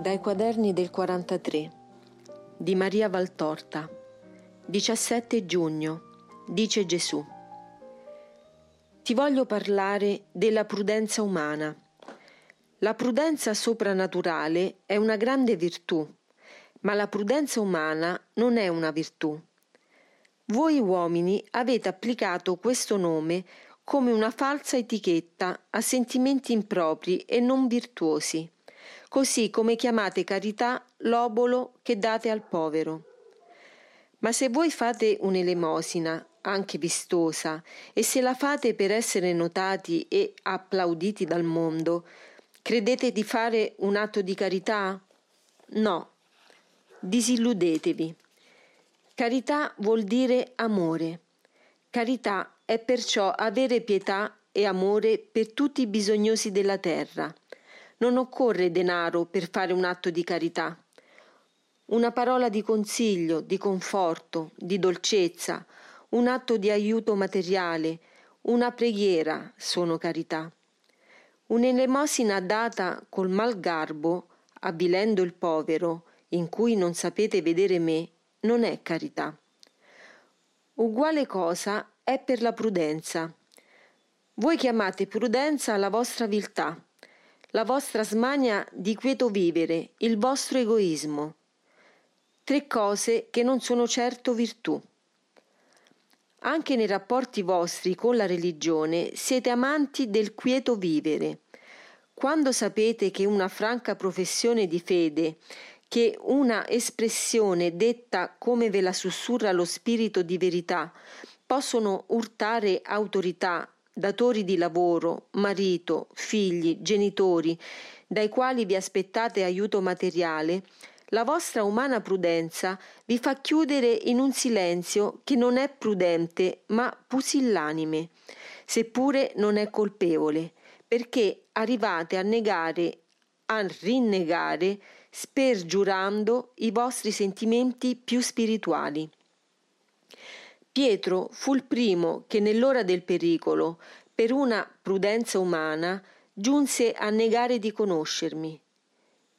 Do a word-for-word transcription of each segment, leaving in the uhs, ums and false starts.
Dai quaderni del quarantatré di Maria Valtorta, diciassette giugno. Dice Gesù: ti voglio parlare della prudenza umana. La prudenza soprannaturale è una grande virtù, ma la prudenza umana non è una virtù. Voi uomini avete applicato questo nome come una falsa etichetta a sentimenti impropri e non virtuosi, così come chiamate carità l'obolo che date al povero. Ma se voi fate un'elemosina, anche vistosa, e se la fate per essere notati e applauditi dal mondo, credete di fare un atto di carità? No, disilludetevi. Carità vuol dire amore. Carità è perciò avere pietà e amore per tutti i bisognosi della terra. Non occorre denaro per fare un atto di carità. Una parola di consiglio, di conforto, di dolcezza, un atto di aiuto materiale, una preghiera sono carità. Un'elemosina data col malgarbo, avvilendo il povero, in cui non sapete vedere me, non è carità. Uguale cosa è per la prudenza. Voi chiamate prudenza la vostra viltà, la vostra smania di quieto vivere, il vostro egoismo. Tre cose che non sono certo virtù. Anche nei rapporti vostri con la religione siete amanti del quieto vivere. Quando sapete che una franca professione di fede, che una espressione detta come ve la sussurra lo spirito di verità, possono urtare autorità, datori di lavoro, marito, figli, genitori, dai quali vi aspettate aiuto materiale, la vostra umana prudenza vi fa chiudere in un silenzio che non è prudente ma pusillanime, seppure non è colpevole, perché arrivate a negare, a rinnegare, spergiurando i vostri sentimenti più spirituali. Pietro fu il primo che nell'ora del pericolo, per una prudenza umana, giunse a negare di conoscermi.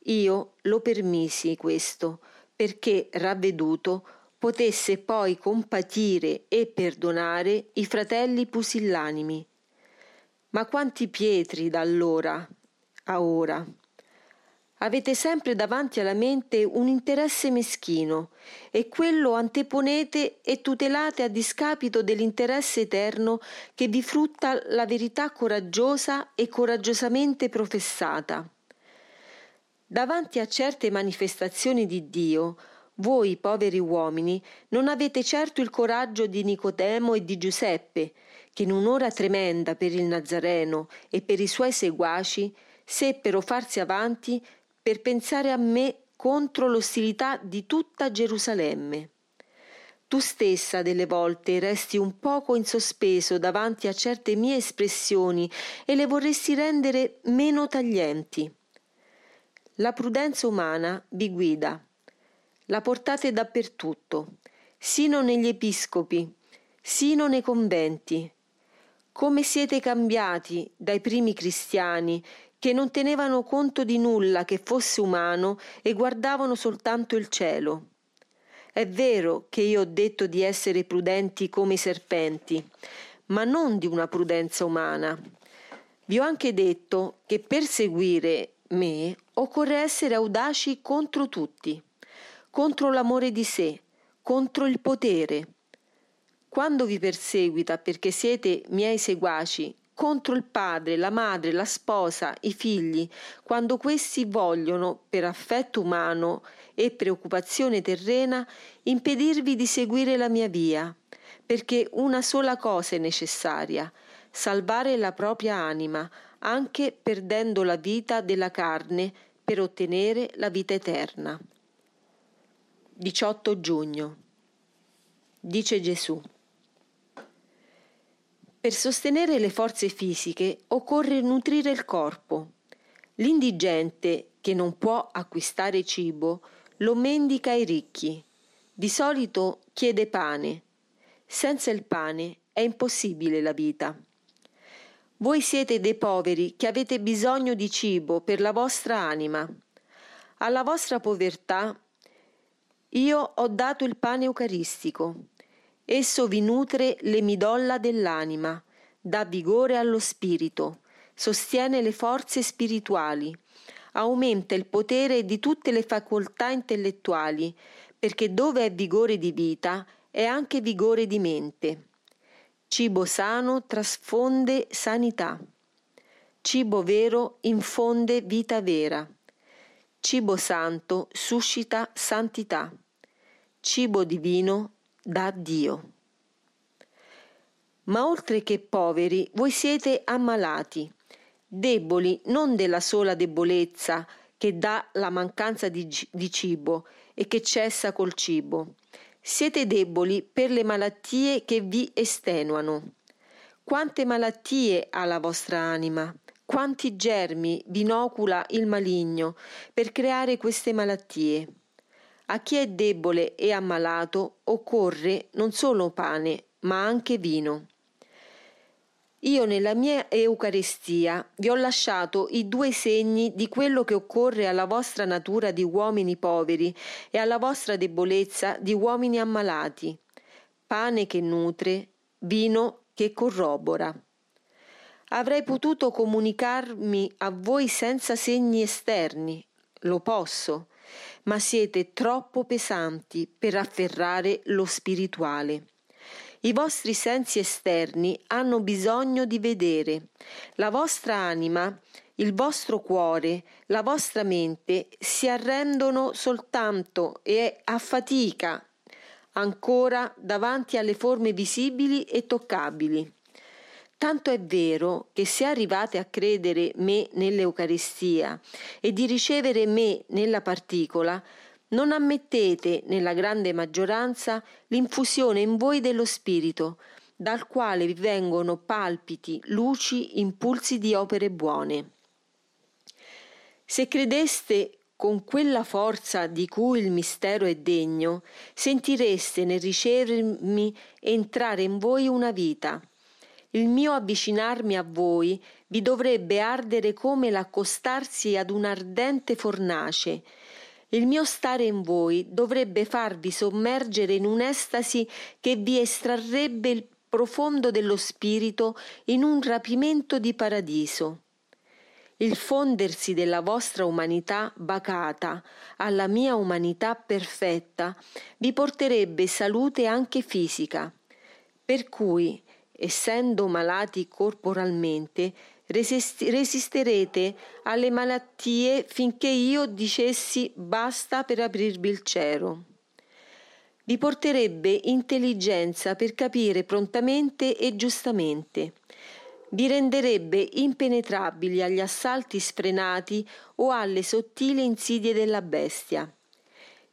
Io lo permisi questo, perché, ravveduto, potesse poi compatire e perdonare i fratelli pusillanimi. Ma quanti Pietri da allora a ora! Avete sempre davanti alla mente un interesse meschino e quello anteponete e tutelate a discapito dell'interesse eterno che vi frutta la verità coraggiosa e coraggiosamente professata. Davanti a certe manifestazioni di Dio, voi poveri uomini non avete certo il coraggio di Nicodemo e di Giuseppe, che in un'ora tremenda per il Nazareno e per i suoi seguaci seppero farsi avanti per pensare a me contro l'ostilità di tutta Gerusalemme. Tu stessa delle volte resti un poco in sospeso davanti a certe mie espressioni e le vorresti rendere meno taglienti. La prudenza umana vi guida, la portate dappertutto, sino negli episcopi, sino nei conventi. Come siete cambiati dai primi cristiani, che non tenevano conto di nulla che fosse umano e guardavano soltanto il cielo. È vero che io ho detto di essere prudenti come i serpenti, ma non di una prudenza umana. Vi ho anche detto che per seguire me occorre essere audaci contro tutti, contro l'amore di sé, contro il potere. Quando vi perseguita perché siete miei seguaci, contro il padre, la madre, la sposa, i figli, quando questi vogliono, per affetto umano e preoccupazione terrena, impedirvi di seguire la mia via, perché una sola cosa è necessaria, salvare la propria anima, anche perdendo la vita della carne, per ottenere la vita eterna. diciotto giugno. Dice Gesù: per sostenere le forze fisiche occorre nutrire il corpo. L'indigente, che non può acquistare cibo, lo mendica ai ricchi. Di solito chiede pane. Senza il pane è impossibile la vita. Voi siete dei poveri che avete bisogno di cibo per la vostra anima. Alla vostra povertà io ho dato il pane eucaristico. Esso vi nutre le midolla dell'anima, dà vigore allo spirito, sostiene le forze spirituali, aumenta il potere di tutte le facoltà intellettuali, perché dove è vigore di vita è anche vigore di mente. Cibo sano trasfonde sanità. Cibo vero infonde vita vera. Cibo santo suscita santità. Cibo divino da Dio. Ma oltre che poveri, voi siete ammalati, deboli non della sola debolezza che dà la mancanza di, di cibo e che cessa col cibo. Siete deboli per le malattie che vi estenuano. Quante malattie ha la vostra anima? Quanti germi vi inocula il maligno per creare queste malattie? A chi è debole e ammalato occorre non solo pane, ma anche vino. Io nella mia Eucaristia vi ho lasciato i due segni di quello che occorre alla vostra natura di uomini poveri e alla vostra debolezza di uomini ammalati: pane che nutre, vino che corrobora. Avrei potuto comunicarmi a voi senza segni esterni, lo posso, ma siete troppo pesanti per afferrare lo spirituale. I vostri sensi esterni hanno bisogno di vedere. La vostra anima, il vostro cuore, la vostra mente si arrendono soltanto e a fatica ancora davanti alle forme visibili e toccabili. Tanto è vero che se arrivate a credere me nell'Eucaristia e di ricevere me nella particola, non ammettete nella grande maggioranza l'infusione in voi dello Spirito, dal quale vi vengono palpiti, luci, impulsi di opere buone. Se credeste con quella forza di cui il mistero è degno, sentireste nel ricevermi entrare in voi una vita. Il mio avvicinarmi a voi vi dovrebbe ardere come l'accostarsi ad un'ardente fornace. Il mio stare in voi dovrebbe farvi sommergere in un'estasi che vi estrarrebbe il profondo dello spirito in un rapimento di paradiso. Il fondersi della vostra umanità bacata alla mia umanità perfetta vi porterebbe salute anche fisica, per cui, essendo malati corporalmente, resisterete alle malattie finché io dicessi basta per aprirvi il cielo. Vi porterebbe intelligenza per capire prontamente e giustamente. Vi renderebbe impenetrabili agli assalti sfrenati o alle sottili insidie della bestia.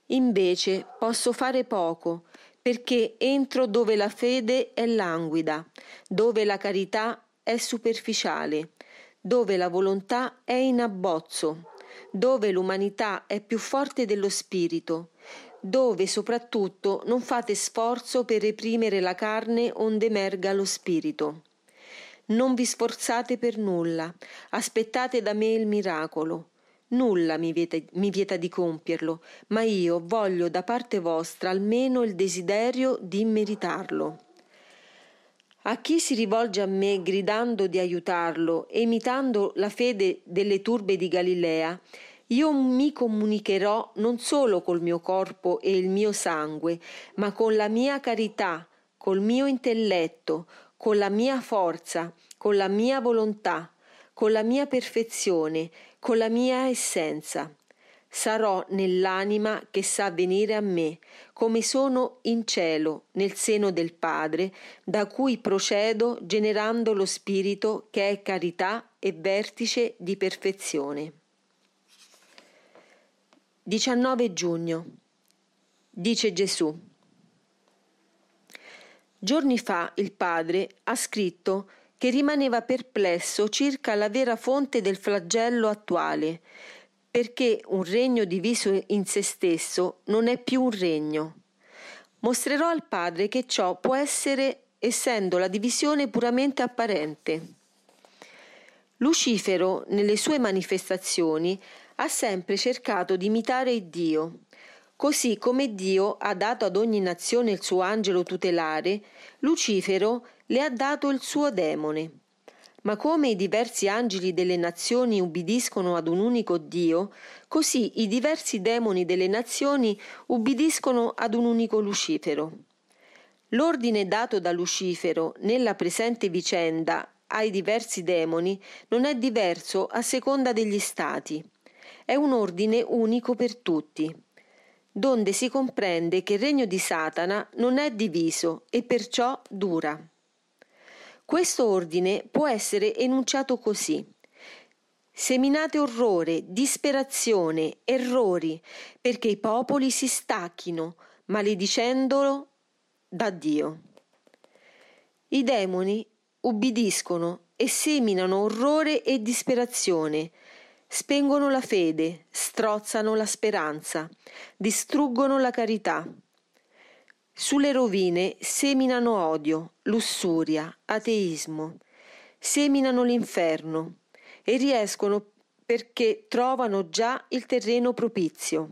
Invece posso fare poco, perché entro dove la fede è languida, dove la carità è superficiale, dove la volontà è in abbozzo, dove l'umanità è più forte dello spirito, dove soprattutto non fate sforzo per reprimere la carne onde emerga lo spirito. Non vi sforzate per nulla, aspettate da me il miracolo. Nulla mi vieta, mi vieta di compierlo, ma io voglio da parte vostra almeno il desiderio di meritarlo. A chi si rivolge a me gridando di aiutarlo e imitando la fede delle turbe di Galilea, io mi comunicherò non solo col mio corpo e il mio sangue, ma con la mia carità, col mio intelletto, con la mia forza, con la mia volontà, con la mia perfezione, con la mia essenza. Sarò nell'anima che sa venire a me, come sono in cielo, nel seno del Padre, da cui procedo generando lo Spirito che è carità e vertice di perfezione. diciannove giugno. Dice Gesù: giorni fa il Padre ha scritto che rimaneva perplesso circa la vera fonte del flagello attuale, perché un regno diviso in se stesso non è più un regno. Mostrerò al Padre che ciò può essere, essendo la divisione puramente apparente. Lucifero, nelle sue manifestazioni, ha sempre cercato di imitare Dio. Così come Dio ha dato ad ogni nazione il suo angelo tutelare, Lucifero le ha dato il suo demone. Ma come i diversi angeli delle nazioni ubbidiscono ad un unico Dio, così i diversi demoni delle nazioni ubbidiscono ad un unico Lucifero. L'ordine dato da Lucifero nella presente vicenda ai diversi demoni non è diverso a seconda degli stati. È un ordine unico per tutti, donde si comprende che il regno di Satana non è diviso e perciò dura. Questo ordine può essere enunciato così: seminate orrore, disperazione, errori, perché i popoli si stacchino, maledicendolo da Dio. I demoni ubbidiscono e seminano orrore e disperazione, spengono la fede, strozzano la speranza, distruggono la carità. Sulle rovine seminano odio, lussuria, ateismo, seminano l'inferno e riescono perché trovano già il terreno propizio.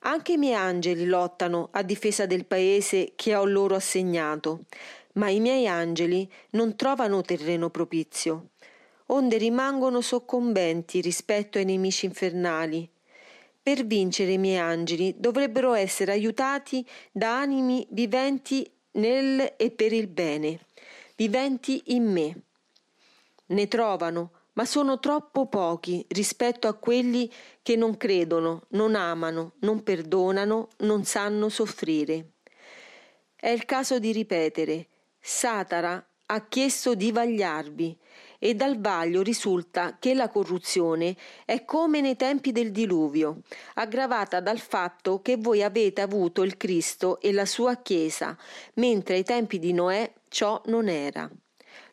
Anche i miei angeli lottano a difesa del paese che ho loro assegnato, ma i miei angeli non trovano terreno propizio, onde rimangono soccombenti rispetto ai nemici infernali. Per vincere i miei angeli dovrebbero essere aiutati da animi viventi nel e per il bene, viventi in me. Ne trovano, ma sono troppo pochi rispetto a quelli che non credono, non amano, non perdonano, non sanno soffrire. È il caso di ripetere: Satana ha chiesto di vagliarvi, e dal vaglio risulta che la corruzione è come nei tempi del diluvio, aggravata dal fatto che voi avete avuto il Cristo e la sua Chiesa, mentre ai tempi di Noè ciò non era.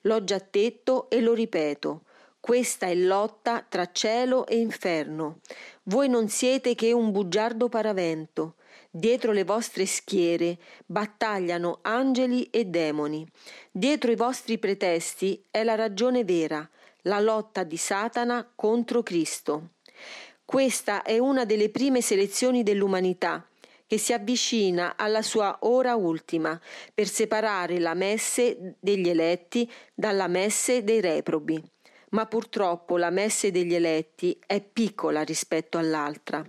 L'ho già detto e lo ripeto: questa è lotta tra cielo e inferno. Voi non siete che un bugiardo paravento. Dietro le vostre schiere battagliano angeli e demoni. Dietro i vostri pretesti è la ragione vera, la lotta di Satana contro Cristo. Questa è una delle prime selezioni dell'umanità, che si avvicina alla sua ora ultima, per separare la messe degli eletti dalla messe dei reprobi. Ma purtroppo la messe degli eletti è piccola rispetto all'altra.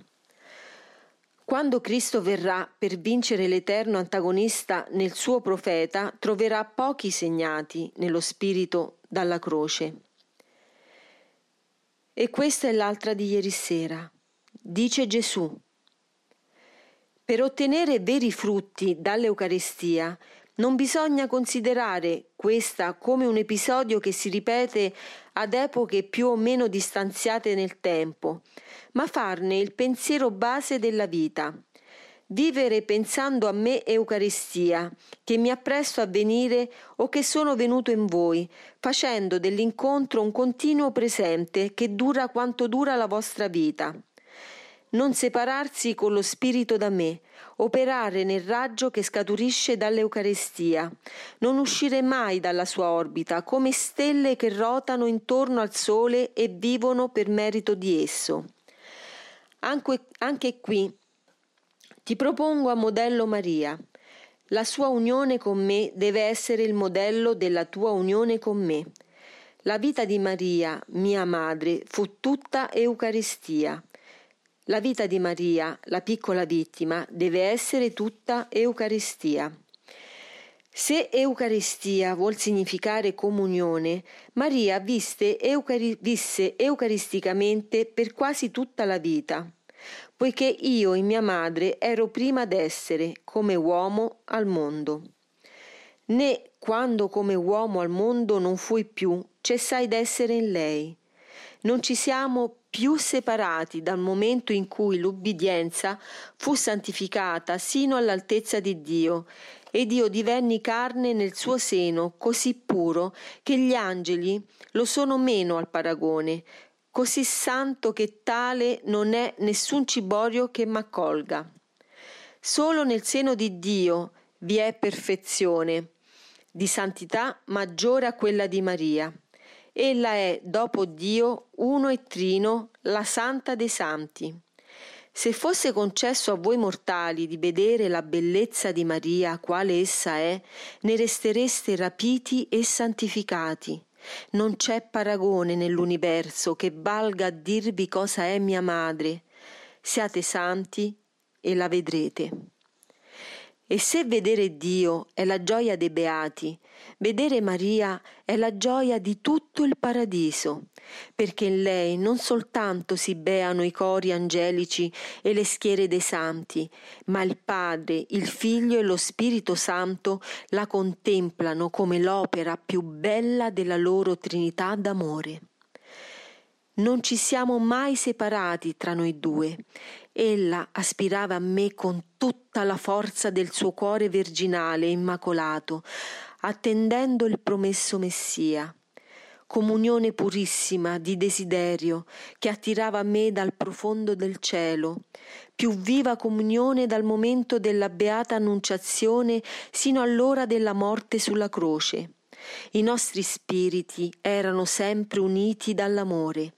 Quando Cristo verrà per vincere l'eterno antagonista nel suo profeta, troverà pochi segnati nello spirito dalla croce. E questa è l'altra di ieri sera. Dice Gesù: per ottenere veri frutti dall'Eucaristia non bisogna considerare questa come un episodio che si ripete ad epoche più o meno distanziate nel tempo, ma farne il pensiero base della vita. Vivere pensando a me Eucaristia, che mi appresto a venire o che sono venuto in voi, facendo dell'incontro un continuo presente che dura quanto dura la vostra vita. Non separarsi con lo spirito da me, operare nel raggio che scaturisce dall'Eucaristia, non uscire mai dalla sua orbita come stelle che rotano intorno al Sole e vivono per merito di esso. Anche, anche qui ti propongo a modello Maria. La sua unione con me deve essere il modello della tua unione con me. La vita di Maria, mia madre, fu tutta Eucaristia. La vita di Maria, la piccola vittima, deve essere tutta Eucaristia. Se Eucaristia vuol significare comunione, Maria visse eucaristicamente per quasi tutta la vita, poiché io in mia madre ero prima d'essere, come uomo, al mondo. Né quando come uomo al mondo non fui più, cessai d'essere in lei. Non ci siamo più più separati dal momento in cui l'ubbidienza fu santificata sino all'altezza di Dio, ed io divenni carne nel suo seno così puro che gli angeli lo sono meno al paragone, così santo che tale non è nessun ciborio che m'accolga. Solo nel seno di Dio vi è perfezione, di santità maggiore a quella di Maria. Ella è, dopo Dio, uno e trino, la Santa dei Santi. Se fosse concesso a voi mortali di vedere la bellezza di Maria, quale essa è, ne restereste rapiti e santificati. Non c'è paragone nell'universo che valga a dirvi cosa è mia madre. Siate santi e la vedrete. E se vedere Dio è la gioia dei beati, vedere Maria è la gioia di tutto il paradiso, perché in lei non soltanto si beano i cori angelici e le schiere dei santi, ma il Padre, il Figlio e lo Spirito Santo la contemplano come l'opera più bella della loro Trinità d'amore. Non ci siamo mai separati tra noi due. Ella aspirava a me con tutta la forza del suo cuore virginale e immacolato, attendendo il promesso Messia. Comunione purissima di desiderio che attirava me dal profondo del cielo, più viva comunione dal momento della beata annunciazione sino all'ora della morte sulla croce. I nostri spiriti erano sempre uniti dall'amore,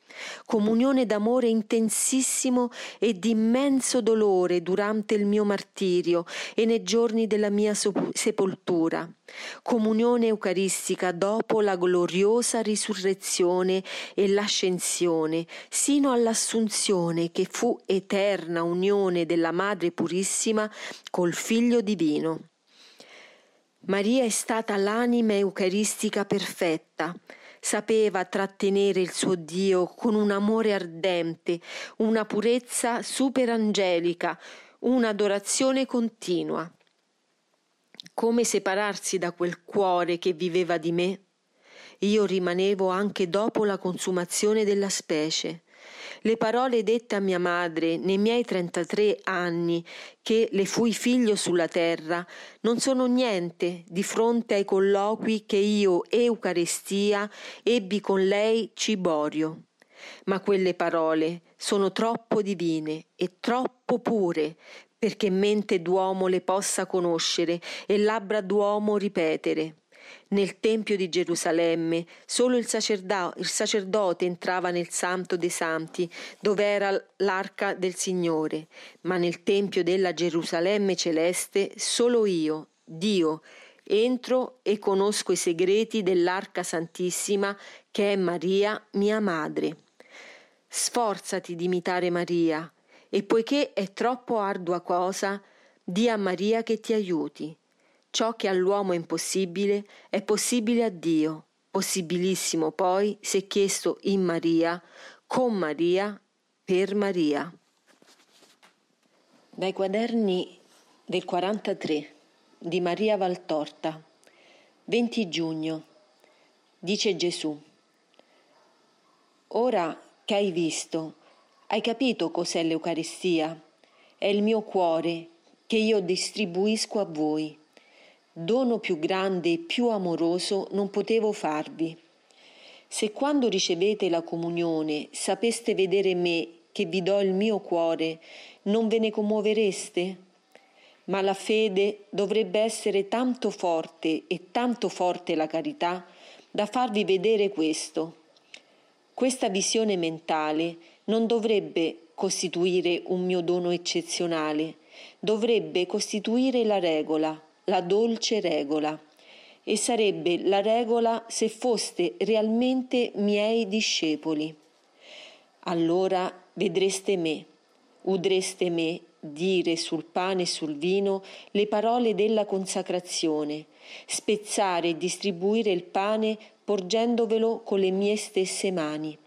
comunione d'amore intensissimo e di immenso dolore durante il mio martirio e nei giorni della mia sepoltura, comunione eucaristica dopo la gloriosa risurrezione e l'ascensione, sino all'assunzione che fu eterna unione della Madre Purissima col Figlio Divino. Maria è stata l'anima eucaristica perfetta, sapeva trattenere il suo Dio con un amore ardente, una purezza superangelica, un'adorazione continua. Come separarsi da quel cuore che viveva di me? Io rimanevo anche dopo la consumazione della specie. Le parole dette a mia madre nei miei trentatré anni, che le fui figlio sulla terra, non sono niente di fronte ai colloqui che io, Eucaristia, ebbi con lei ciborio. Ma quelle parole sono troppo divine e troppo pure perché mente d'uomo le possa conoscere e labbra d'uomo ripetere. Nel Tempio di Gerusalemme solo il, sacerda- il sacerdote entrava nel Santo dei Santi, dove era l'arca del Signore, ma nel Tempio della Gerusalemme Celeste solo io, Dio, entro e conosco i segreti dell'arca santissima che è Maria, mia madre. Sforzati di imitare Maria, e poiché è troppo ardua cosa, di a Maria che ti aiuti. Ciò che all'uomo è impossibile è possibile a Dio, possibilissimo poi se chiesto in Maria, con Maria, per Maria. Dai quaderni del quarantatré di Maria Valtorta, venti giugno, dice Gesù: ora che hai visto, hai capito cos'è l'Eucaristia? È il mio cuore che io distribuisco a voi. Dono più grande e più amoroso non potevo farvi. Se quando ricevete la comunione sapeste vedere me che vi do il mio cuore, non ve ne commuovereste? Ma la fede dovrebbe essere tanto forte e tanto forte la carità da farvi vedere questo. Questa visione mentale non dovrebbe costituire un mio dono eccezionale, dovrebbe costituire la regola, la dolce regola, e sarebbe la regola se foste realmente miei discepoli. Allora vedreste me, udreste me dire sul pane e sul vino le parole della consacrazione, spezzare e distribuire il pane porgendovelo con le mie stesse mani.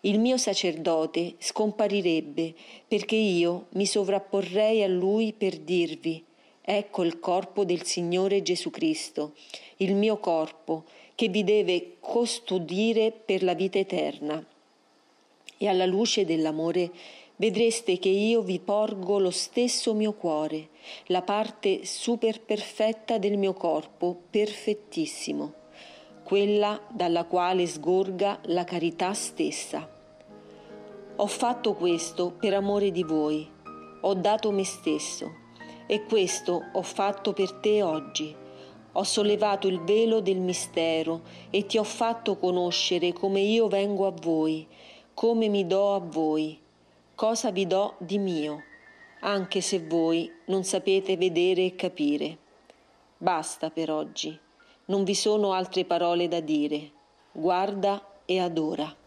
Il mio sacerdote scomparirebbe perché io mi sovrapporrei a lui per dirvi: ecco il corpo del Signore Gesù Cristo, il mio corpo, che vi deve custodire per la vita eterna. E alla luce dell'amore vedreste che io vi porgo lo stesso mio cuore, la parte superperfetta del mio corpo, perfettissimo, quella dalla quale sgorga la carità stessa. Ho fatto questo per amore di voi, ho dato me stesso. E questo ho fatto per te oggi. ho sollevato il velo del mistero e ti ho fatto conoscere come io vengo a voi, come mi do a voi, cosa vi do di mio, anche se voi non sapete vedere e capire. Basta per oggi, non vi sono altre parole da dire. Guarda e adora.